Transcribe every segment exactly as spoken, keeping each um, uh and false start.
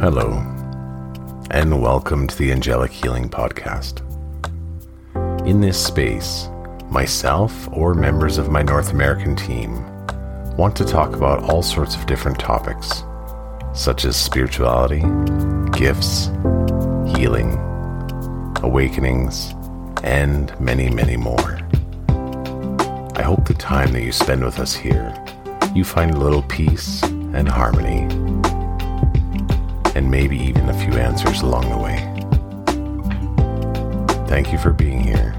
Hello, and welcome to the Angelic Healing Podcast. In this space, myself or members of my North American team want to talk about all sorts of different topics, such as spirituality, gifts, healing, awakenings, and many, many more. I hope the time that you spend with us here, you find a little peace and harmony, and maybe even a few answers along the way. Thank you for being here.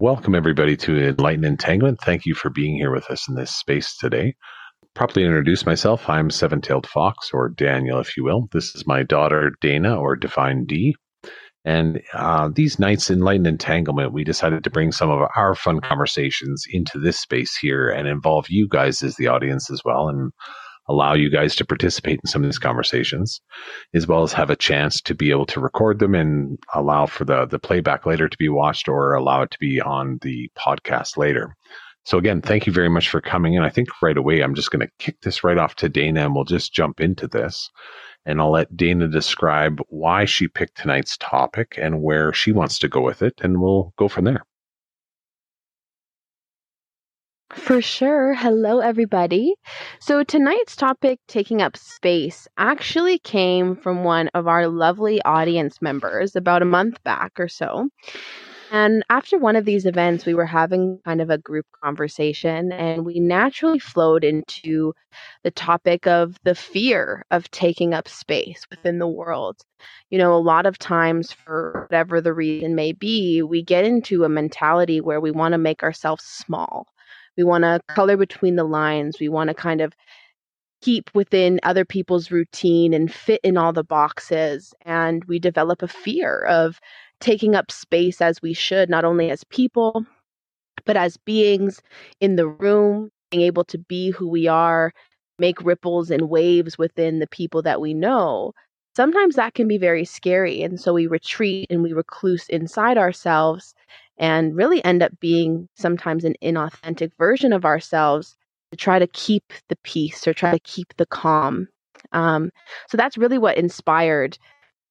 Welcome everybody to Enlightened Entanglement. Thank you for being here with us in this space today. Properly introduce myself, I'm Seven-Tailed Fox, or Daniel, if you will. This is my daughter, Dana, or Define D. And uh, these nights in Enlightened Entanglement, we decided to bring some of our fun conversations into this space here and involve you guys as the audience as well, and allow you guys to participate in some of these conversations, as well as have a chance to be able to record them and allow for the, the playback later to be watched or allow it to be on the podcast later. So again, thank you very much for coming in. I think right away, I'm just going to kick this right off to Dana and we'll just jump into this. And I'll let Dana describe why she picked tonight's topic and where she wants to go with it, and we'll go from there. For sure. Hello, everybody. So tonight's topic, taking up space, actually came from one of our lovely audience members about a month back or so. And after one of these events, we were having kind of a group conversation, and we naturally flowed into the topic of the fear of taking up space within the world. You know, a lot of times, for whatever the reason may be, we get into a mentality where we want to make ourselves small. We want to color between the lines. We want to kind of keep within other people's routine and fit in all the boxes. And we develop a fear of taking up space as we should, not only as people, but as beings in the room, being able to be who we are, make ripples and waves within the people that we know. Sometimes that can be very scary. And so we retreat and we recluse inside ourselves and really end up being sometimes an inauthentic version of ourselves to try to keep the peace or try to keep the calm. Um, so that's really what inspired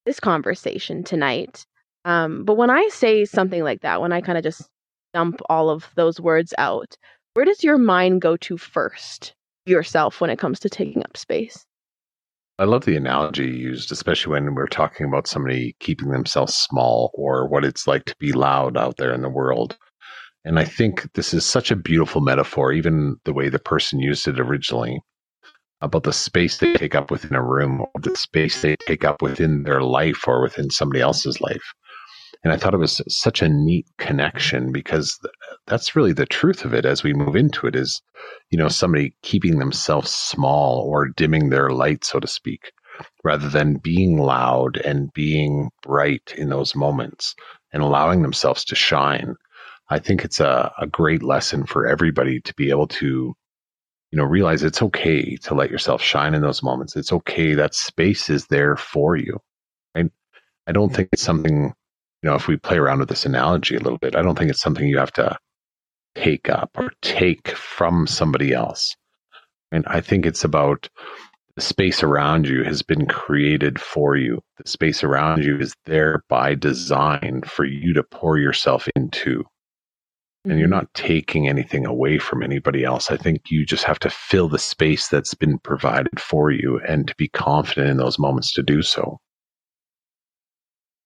this conversation tonight. Um, but when I say something like that, when I kind of just dump all of those words out, where does your mind go to first yourself when it comes to taking up space? I love the analogy you used, especially when we're talking about somebody keeping themselves small or what it's like to be loud out there in the world. And I think this is such a beautiful metaphor, even the way the person used it originally, about the space they take up within a room, or the space they take up within their life or within somebody else's life. And I thought it was such a neat connection, because th- that's really the truth of it as we move into it is, you know, somebody keeping themselves small or dimming their light, so to speak, rather than being loud and being bright in those moments and allowing themselves to shine. I think it's a, a great lesson for everybody to be able to, you know, realize it's okay to let yourself shine in those moments. It's okay. That space is there for you. Right? I don't think it's something... You know, if we play around with this analogy a little bit, I don't think it's something you have to take up or take from somebody else. And I think it's about the space around you has been created for you. The space around you is there by design for you to pour yourself into. And you're not taking anything away from anybody else. I think you just have to fill the space that's been provided for you and to be confident in those moments to do so.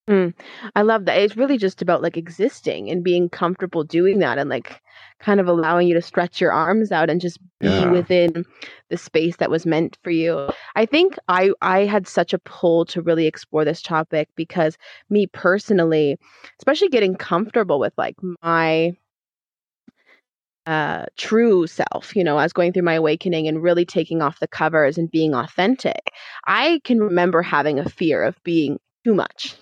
Mm, I love that. It's really just about like existing and being comfortable doing that, and like kind of allowing you to stretch your arms out and just be yeah. within the space that was meant for you. I think I, I had such a pull to really explore this topic because me personally, especially getting comfortable with like my uh, true self, you know, I was going through my awakening and really taking off the covers and being authentic. I can remember having a fear of being too much.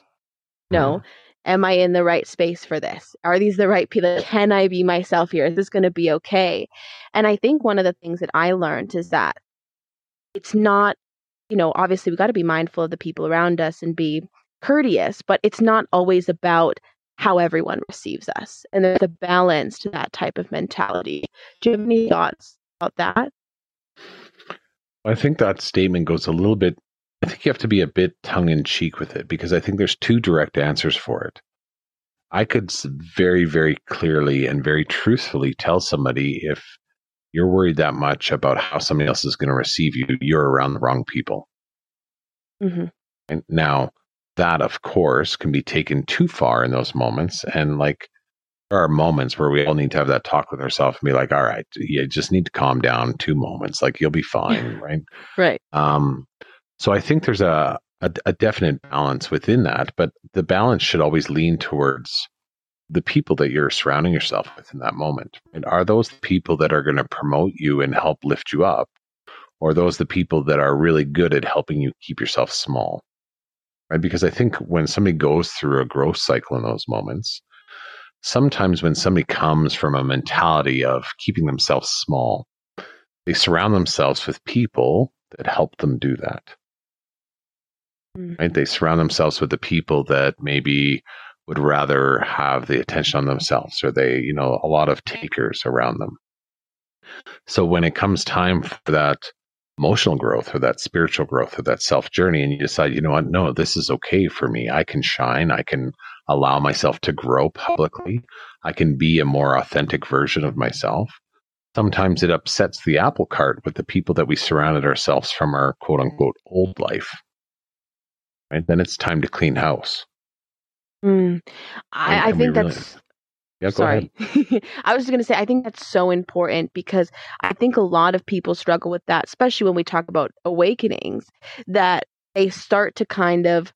No, am I in the right space for this? Are these the right people? Can I be myself here? Is this going to be okay? And I think one of the things that I learned is that it's not, you know, obviously we got to be mindful of the people around us and be courteous, but it's not always about how everyone receives us. And there's a balance to that type of mentality. Do you have any thoughts about that? I think that statement goes a little bit, I think you have to be a bit tongue-in-cheek with it, because I think there's two direct answers for it. I could very, very clearly and very truthfully tell somebody, if you're worried that much about how somebody else is going to receive you, you're around the wrong people. Mm-hmm. And now that, of course, can be taken too far in those moments. And like, there are moments where we all need to have that talk with ourselves and be like, all right, you just need to calm down two moments. Like, you'll be fine. Right. Right. Um, so I think there's a, a, a definite balance within that, but the balance should always lean towards the people that you're surrounding yourself with in that moment. And are those the people that are going to promote you and help lift you up? Or are those the people that are really good at helping you keep yourself small? Right? Because I think when somebody goes through a growth cycle in those moments, sometimes when somebody comes from a mentality of keeping themselves small, they surround themselves with people that help them do that. Mm. Right? They surround themselves with the people that maybe would rather have the attention on themselves, or they, you know, a lot of takers around them. So when it comes time for that emotional growth or that spiritual growth or that self journey, and you decide, you know what, no, this is okay for me. I can shine. I can allow myself to grow publicly. I can be a more authentic version of myself. Sometimes it upsets the apple cart with the people that we surrounded ourselves from our quote unquote old life. Right? Then it's time to clean house. Mm. I, I think that's, really... yeah, go sorry, ahead. I was just going to say, I think that's so important, because I think a lot of people struggle with that, especially when we talk about awakenings, that they start to kind of,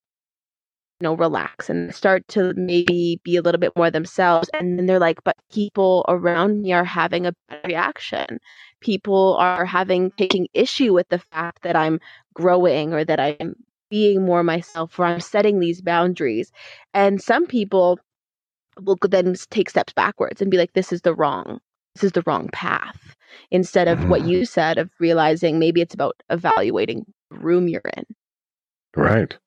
you know, relax and start to maybe be a little bit more themselves. And then they're like, but people around me are having a bad reaction. People are having, taking issue with the fact that I'm growing, or that I'm being more myself, or I'm setting these boundaries. And some people will then take steps backwards and be like, this is the wrong, this is the wrong path. Instead of what you said of realizing maybe it's about evaluating the room you're in. Right.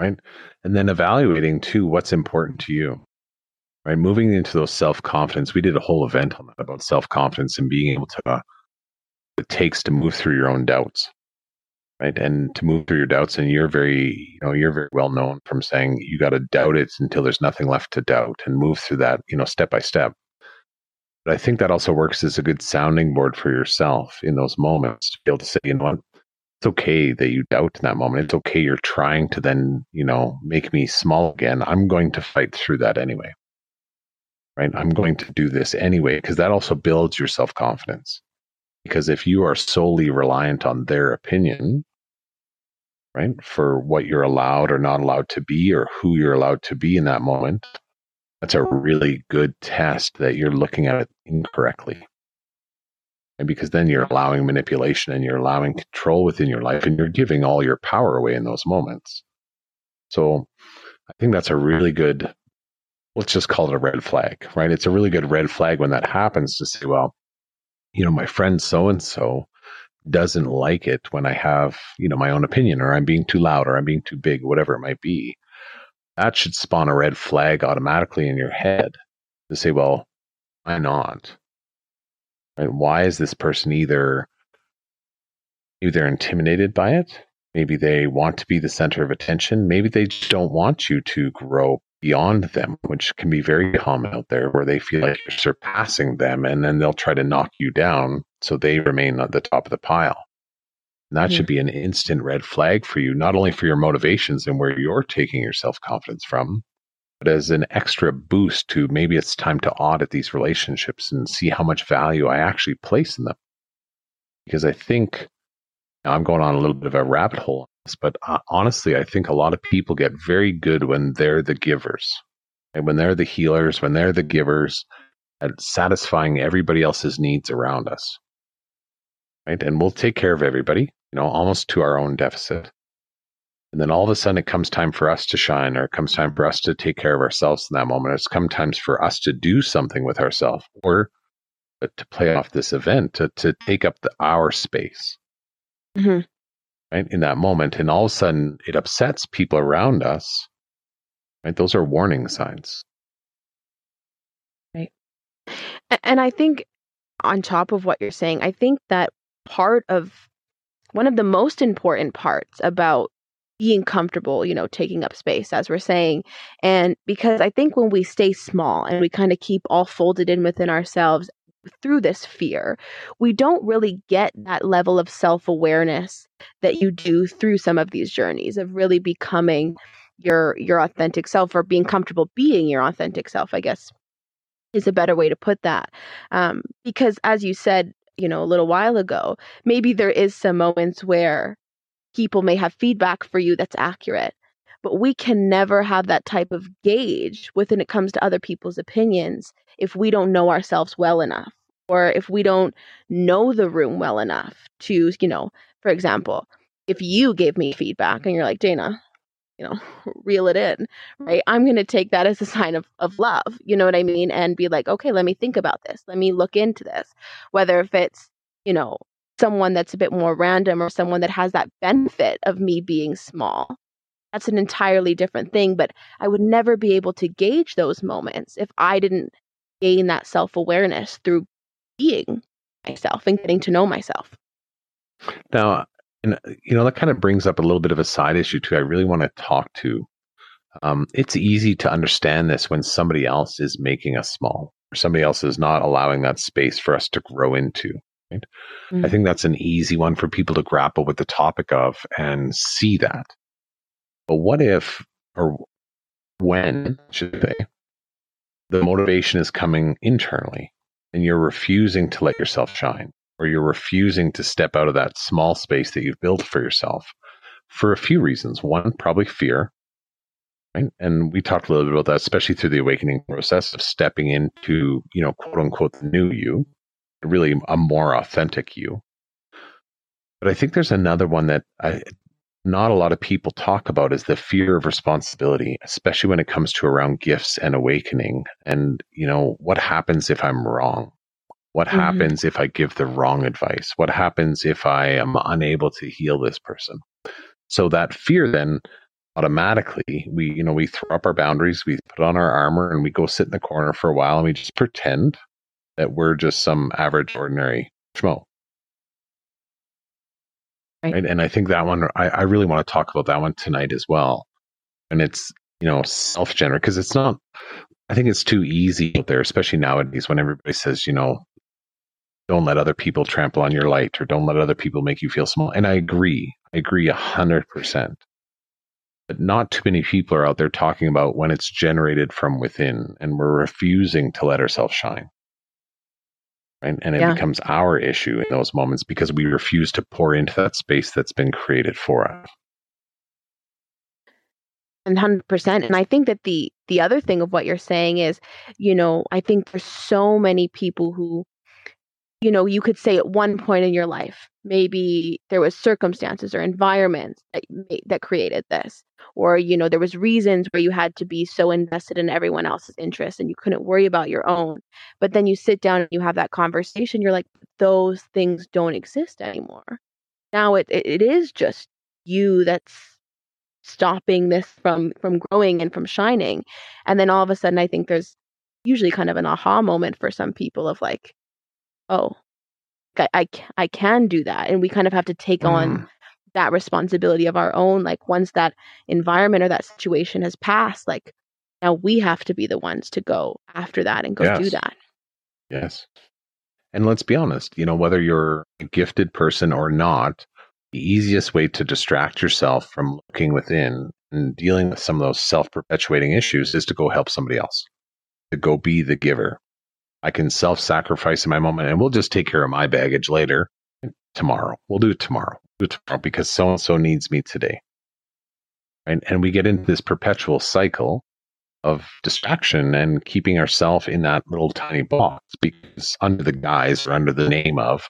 Right. And then evaluating too, what's important to you, right? Moving into those self-confidence. We did a whole event on that, about self-confidence and being able to, uh, it takes to move through your own doubts. Right. And to move through your doubts, and you're very, you know, you're very well known from saying you got to doubt it until there's nothing left to doubt, and move through that, you know, step by step. But I think that also works as a good sounding board for yourself in those moments, to be able to say, you know what, it's okay that you doubt in that moment. It's okay. You're trying to then, you know, make me small again. I'm going to fight through that anyway. Right. I'm going to do this anyway, because that also builds your self-confidence. Because if you are solely reliant on their opinion, right, for what you're allowed or not allowed to be, or who you're allowed to be in that moment, that's a really good test that you're looking at it incorrectly. And because then you're allowing manipulation, and you're allowing control within your life, and you're giving all your power away in those moments. So I think that's a really good, let's just call it a red flag, right? It's a really good red flag when that happens, to say, well, you know, my friend so-and-so doesn't like it when I have, you know, my own opinion, or I'm being too loud, or I'm being too big, whatever it might be. That should spawn a red flag automatically in your head to say, well, why not? Right? Why is this person either, maybe they're intimidated by it? Maybe they want to be the center of attention. Maybe they just don't want you to grow beyond them, which can be very common out there, where they feel like you're surpassing them, and then they'll try to knock you down so they remain at the top of the pile. And that mm-hmm. should be an instant red flag for you, not only for your motivations and where you're taking your self-confidence from, but as an extra boost to, maybe it's time to audit these relationships and see how much value I actually place in them. Because I think, now I'm going on a little bit of a rabbit hole, but uh, honestly, I think a lot of people get very good when they're the givers, and when they're the healers, when they're the givers at satisfying everybody else's needs around us. Right. And we'll take care of everybody, you know, almost to our own deficit. And then all of a sudden it comes time for us to shine, or it comes time for us to take care of ourselves in that moment. It's come times for us to do something with ourselves, or to play off this event, to, to take up the, our space. Mm-hmm. Right, in that moment, and all of a sudden it upsets people around us. Right, those are warning signs. And I think on top of what you're saying, I think that part of one of the most important parts about being comfortable, you know, taking up space, as we're saying. And because I think when we stay small and we kind of keep all folded in within ourselves through this fear, we don't really get that level of self-awareness that you do through some of these journeys of really becoming your your authentic self, or being comfortable being your authentic self, I guess, is a better way to put that. Um, because as you said, you know, a little while ago, maybe there is some moments where people may have feedback for you that's accurate, but we can never have that type of gauge when it comes to other people's opinions if we don't know ourselves well enough, or if we don't know the room well enough to, you know, for example, if you gave me feedback and you're like, Dana, you know, reel it in, right? I'm going to take that as a sign of, of love, you know what I mean? And be like, okay, let me think about this. Let me look into this, whether if it's, you know, someone that's a bit more random or someone that has that benefit of me being small. That's an entirely different thing, but I would never be able to gauge those moments if I didn't gain that self-awareness through being myself and getting to know myself. Now, and you know, that kind of brings up a little bit of a side issue too. I really want to talk to. Um, it's easy to understand this when somebody else is making us small, or somebody else is not allowing that space for us to grow into. Right? Mm-hmm. I think that's an easy one for people to grapple with the topic of and see that. But what if, or when, should they, the motivation is coming internally and you're refusing to let yourself shine, or you're refusing to step out of that small space that you've built for yourself for a few reasons. One, probably fear. Right? And we talked a little bit about that, especially through the awakening process of stepping into, you know, quote unquote, the new you, really a more authentic you. But I think there's another one that I... not a lot of people talk about is the fear of responsibility, especially when it comes to around gifts and awakening. And, you know, what happens if I'm wrong? What mm-hmm. happens if I give the wrong advice? What happens if I am unable to heal this person? So that fear then automatically, we, you know, we throw up our boundaries, we put on our armor, and we go sit in the corner for a while, and we just pretend that we're just some average, ordinary schmo. Right. Right? And I think that one, I, I really want to talk about that one tonight as well. And it's, you know, self-generated, because it's not, I think it's too easy out there, especially nowadays when everybody says, you know, don't let other people trample on your light, or don't let other people make you feel small. And I agree, I agree one hundred percent. But not too many people are out there talking about when it's generated from within and we're refusing to let ourselves shine. And, and it yeah. becomes our issue in those moments because we refuse to pour into that space that's been created for us. And one hundred percent. And I think that the the other thing of what you're saying is, you know, I think there's so many people who, you know, you could say at one point in your life, maybe there was circumstances or environments that, that created this, or, you know, there was reasons where you had to be so invested in everyone else's interests and you couldn't worry about your own. But then you sit down and you have that conversation. You're like, those things don't exist anymore. Now it it is just you that's stopping this from, from growing and from shining. And then all of a sudden, I think there's usually kind of an aha moment for some people of like, oh, I, I, I can do that. And we kind of have to take mm. on that responsibility of our own. Like once that environment or that situation has passed, like now we have to be the ones to go after that and go yes. do that. Yes. And let's be honest, you know, whether you're a gifted person or not, the easiest way to distract yourself from looking within and dealing with some of those self-perpetuating issues is to go help somebody else, to go be the giver. I can self-sacrifice in my moment, and we'll just take care of my baggage later. Tomorrow, we'll do it tomorrow. We'll do it tomorrow because so and so needs me today. Right? And we get into this perpetual cycle of distraction and keeping ourselves in that little tiny box because under the guise or under the name of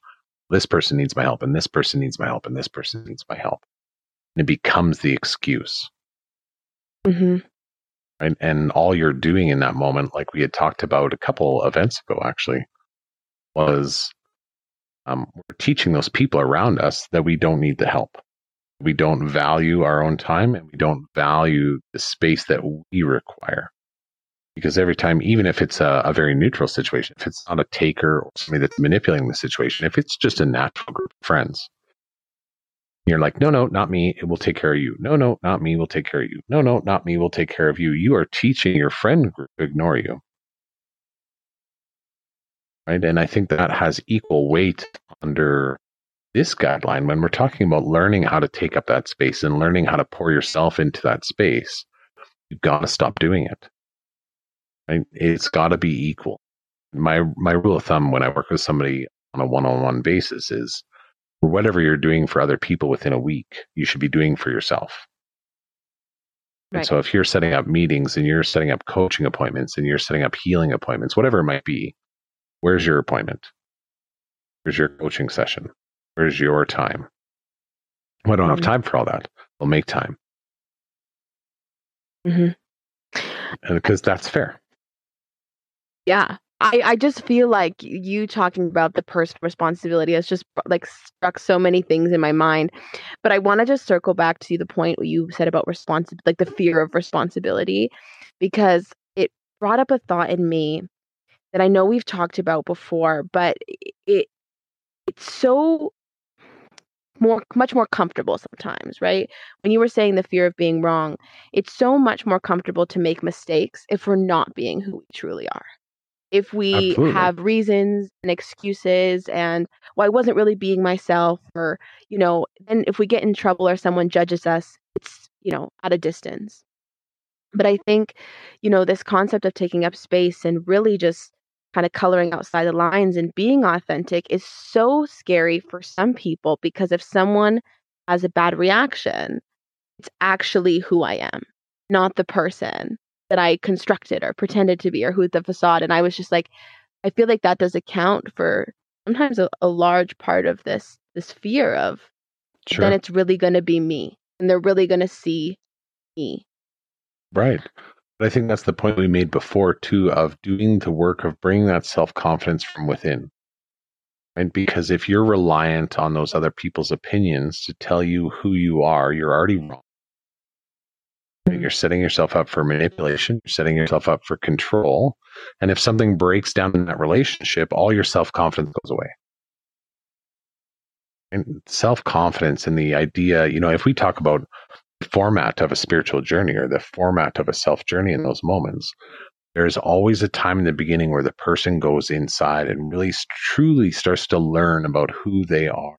this person needs my help, and this person needs my help, and this person needs my help, and it becomes the excuse. Mm-hmm. And, and all you're doing in that moment, like we had talked about a couple events ago, actually, was um, we're teaching those people around us that we don't need the help. We don't value our own time, and we don't value the space that we require. Because every time, even if it's a, a very neutral situation, if it's not a taker or somebody that's manipulating the situation, if it's just a natural group of friends, you're like, no, no, not me. It will take care of you. No, no, not me. We'll take care of you. No, no, not me. We'll take care of you. You are teaching your friend group to ignore you. Right. And I think that has equal weight under this guideline when we're talking about learning how to take up that space and learning how to pour yourself into that space. You've got to stop doing it. Right? It's got to be equal. My my rule of thumb when I work with somebody on a one-on-one basis is, for whatever you're doing for other people within a week, you should be doing for yourself. Right. And so if you're setting up meetings and you're setting up coaching appointments and you're setting up healing appointments, whatever it might be, where's your appointment? Where's your coaching session? Where's your time? Well, I don't have time for all that. We'll make time. Mm-hmm. And because that's fair. Yeah. I, I just feel like you talking about the personal responsibility has just like struck so many things in my mind. But I want to just circle back to the point you said about responsibility, like the fear of responsibility, because it brought up a thought in me that I know we've talked about before, but it it's so more much more comfortable sometimes, right? When you were saying the fear of being wrong, it's so much more comfortable to make mistakes if we're not being who we truly are. If we Absolutely. Have reasons and excuses and, well, I wasn't really being myself, or, you know, and if we get in trouble or someone judges us, it's, you know, at a distance. But I think, you know, this concept of taking up space and really just kind of coloring outside the lines and being authentic is so scary for some people, because if someone has a bad reaction, it's actually who I am, not the person that I constructed or pretended to be, or who the facade. And I was just like, I feel like that does account for sometimes a, a large part of this, this fear of, sure, then it's really going to be me and they're really going to see me. Right. But I think that's the point we made before too, of doing the work of bringing that self-confidence from within. And because if you're reliant on those other people's opinions to tell you who you are, you're already wrong. You're setting yourself up for manipulation. You're setting yourself up for control. And if something breaks down in that relationship, all your self-confidence goes away. And self-confidence and the idea, you know, if we talk about the format of a spiritual journey or the format of a self-journey in those moments, there's always a time in the beginning where the person goes inside and really truly starts to learn about who they are.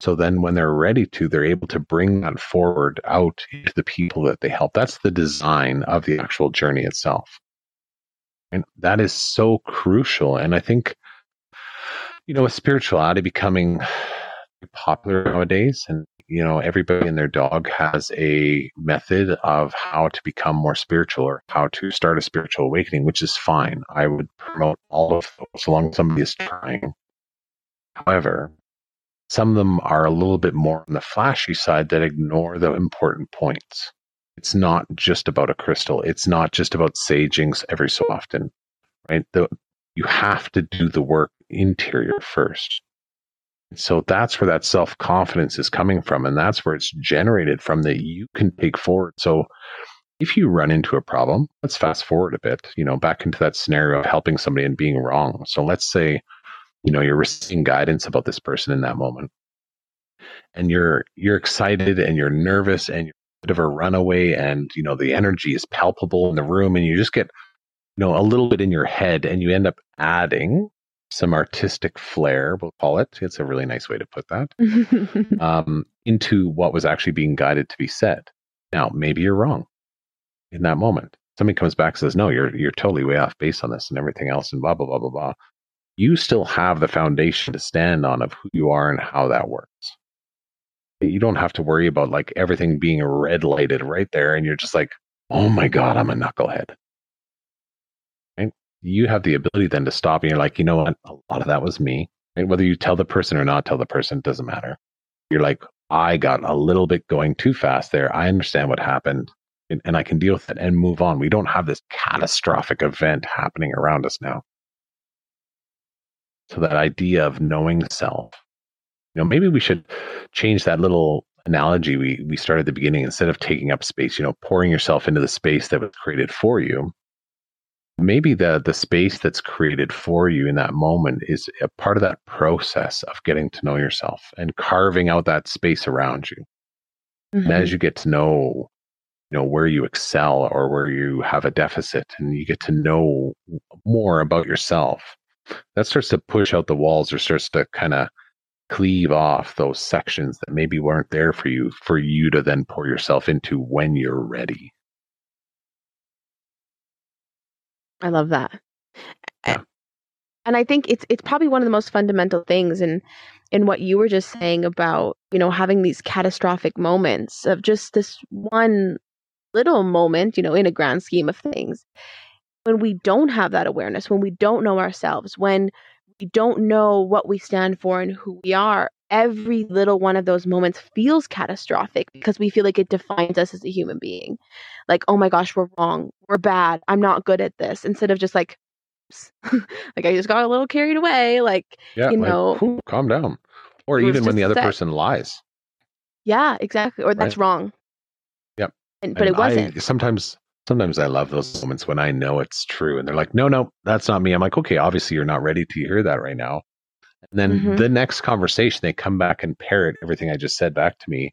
So then when they're ready to, they're able to bring that forward out to the people that they help. That's the design of the actual journey itself. And that is so crucial. And I think, you know, with spirituality becoming popular nowadays, and, you know, everybody and their dog has a method of how to become more spiritual or how to start a spiritual awakening, which is fine. I would promote all of those, so long as somebody is trying. However, some of them are a little bit more on the flashy side that ignore the important points. It's not just about a crystal. It's not just about sagings every so often, right? The, you have to do the work interior first. So that's where that self-confidence is coming from. And that's where it's generated from, that you can take forward. So if you run into a problem, let's fast forward a bit, you know, back into that scenario of helping somebody and being wrong. So let's say, you know, you're receiving guidance about this person in that moment, and you're, you're excited and you're nervous and you're a bit of a runaway, and, you know, the energy is palpable in the room, and you just get, you know, a little bit in your head, and you end up adding some artistic flair, we'll call it. It's a really nice way to put that, um, into what was actually being guided to be said. Now, maybe you're wrong in that moment. Somebody comes back and says, no, you're, you're totally way off base on this and everything else, and blah, blah, blah, blah, blah. You still have the foundation to stand on of who you are and how that works. You don't have to worry about like everything being red lighted right there. And you're just like, oh my God, I'm a knucklehead. And you have the ability then to stop. And you're like, you know what? A lot of that was me. And whether you tell the person or not tell the person, it doesn't matter. You're like, I got a little bit going too fast there. I understand what happened, and, and I can deal with it and move on. We don't have this catastrophic event happening around us now. So that idea of knowing self, you know, maybe we should change that little analogy we we started at the beginning. Instead of taking up space, you know, pouring yourself into the space that was created for you, maybe the the space that's created for you in that moment is a part of that process of getting to know yourself and carving out that space around you. Mm-hmm. And as you get to know, you know, where you excel or where you have a deficit, and you get to know more about yourself, that starts to push out the walls or starts to kind of cleave off those sections that maybe weren't there for you, for you to then pour yourself into when you're ready. I love that. Yeah. And I think it's it's probably one of the most fundamental things in, in what you were just saying about, you know, having these catastrophic moments of just this one little moment, you know, in a grand scheme of things. When we don't have that awareness, when we don't know ourselves, when we don't know what we stand for and who we are, every little one of those moments feels catastrophic because we feel like it defines us as a human being. Like, oh my gosh, we're wrong. We're bad. I'm not good at this. Instead of just like, like I just got a little carried away. Like, yeah, you know, like, calm down. Or even when the other upset. person lies. Yeah, exactly. Or that's right. wrong. Yep. And, but and it wasn't. I, sometimes, sometimes I love those moments when I know it's true. And they're like, no, no, that's not me. I'm like, okay, obviously you're not ready to hear that right now. And then mm-hmm. the next conversation, they come back and parrot everything I just said back to me.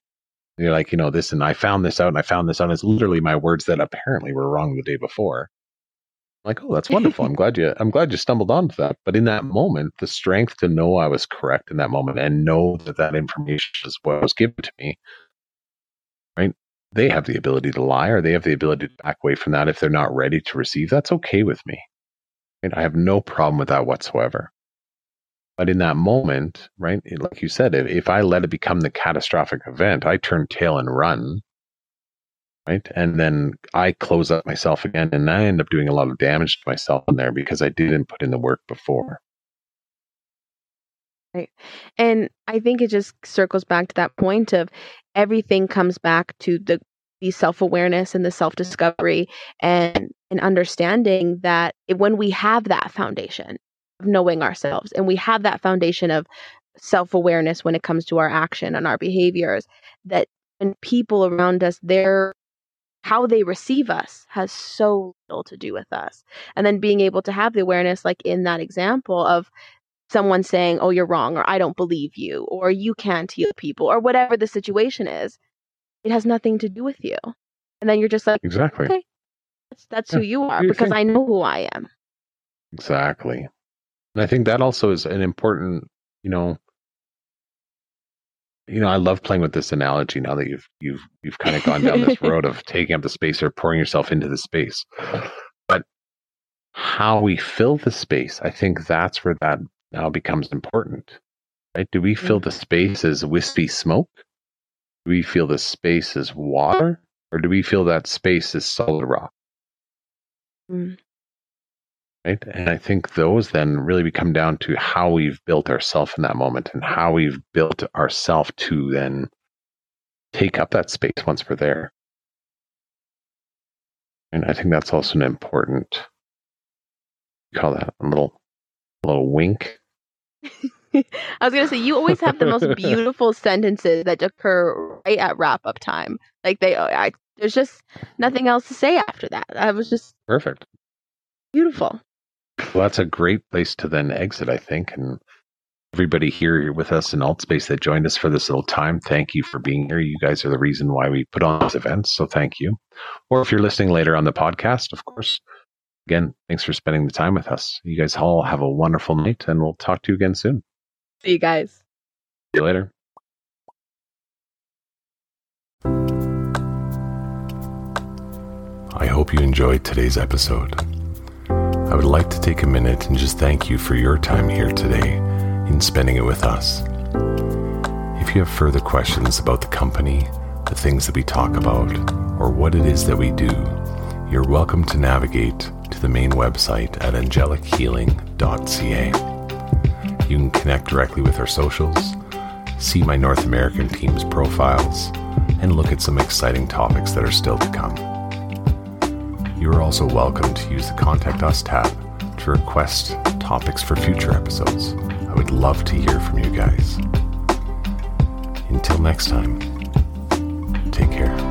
And you're like, you know, this, and I found this out, and I found this out. It's literally my words that apparently were wrong the day before. I'm like, oh, that's wonderful. I'm glad you, I'm glad you stumbled onto that. But in that moment, the strength to know I was correct in that moment and know that that information is what was given to me, right? They have the ability to lie, or they have the ability to back away from that. If they're not ready to receive, that's okay with me. And I have no problem with that whatsoever. But in that moment, right, like you said, if, if I let it become the catastrophic event, I turn tail and run, right? And then I close up myself again, and I end up doing a lot of damage to myself in there because I didn't put in the work before. Right. And I think it just circles back to that point of everything comes back to the, the self-awareness and the self-discovery and an understanding that when we have that foundation, of knowing ourselves, and we have that foundation of self-awareness when it comes to our action and our behaviors, that when people around us, their how they receive us has so little to do with us. And then being able to have the awareness, like in that example of someone saying, oh, you're wrong, or I don't believe you, or you can't heal people, or whatever the situation is, it has nothing to do with you. And then you're just like, exactly, okay, that's, that's yeah. who you are, because I know who I am. Exactly. And I think that also is an important, you know, you know, I love playing with this analogy now that you've, you've, you've kind of gone down this road of taking up the space or pouring yourself into the space, but how we fill the space, I think that's where that now becomes important, right? Do we fill the space as wispy smoke? Do we feel the space as water, or do we feel that space as solid rock? Mm. Right? And I think those then really become down to how we've built ourselves in that moment, and how we've built ourselves to then take up that space once we're there. And I think that's also an important, you call that a little, a little wink. I was going to say, you always have the most beautiful sentences that occur right at wrap up time. Like they, I, there's just nothing else to say after that. I was just perfect. Beautiful. Well, that's a great place to then exit, I think. And everybody here with us in AltSpace that joined us for this little time, thank you for being here. You guys are the reason why we put on this event, so thank you. Or if you're listening later on the podcast, of course, again, thanks for spending the time with us. You guys all have a wonderful night, and we'll talk to you again soon. See you guys. See you later. I hope you enjoyed today's episode. I would like to take a minute and just thank you for your time here today and spending it with us. If you have further questions about the company, the things that we talk about, or what it is that we do, you're welcome to navigate to the main website at angelic healing dot c a. You can connect directly with our socials, see my North American team's profiles, and look at some exciting topics that are still to come. You are also welcome to use the Contact Us tab to request topics for future episodes. I would love to hear from you guys. Until next time, take care.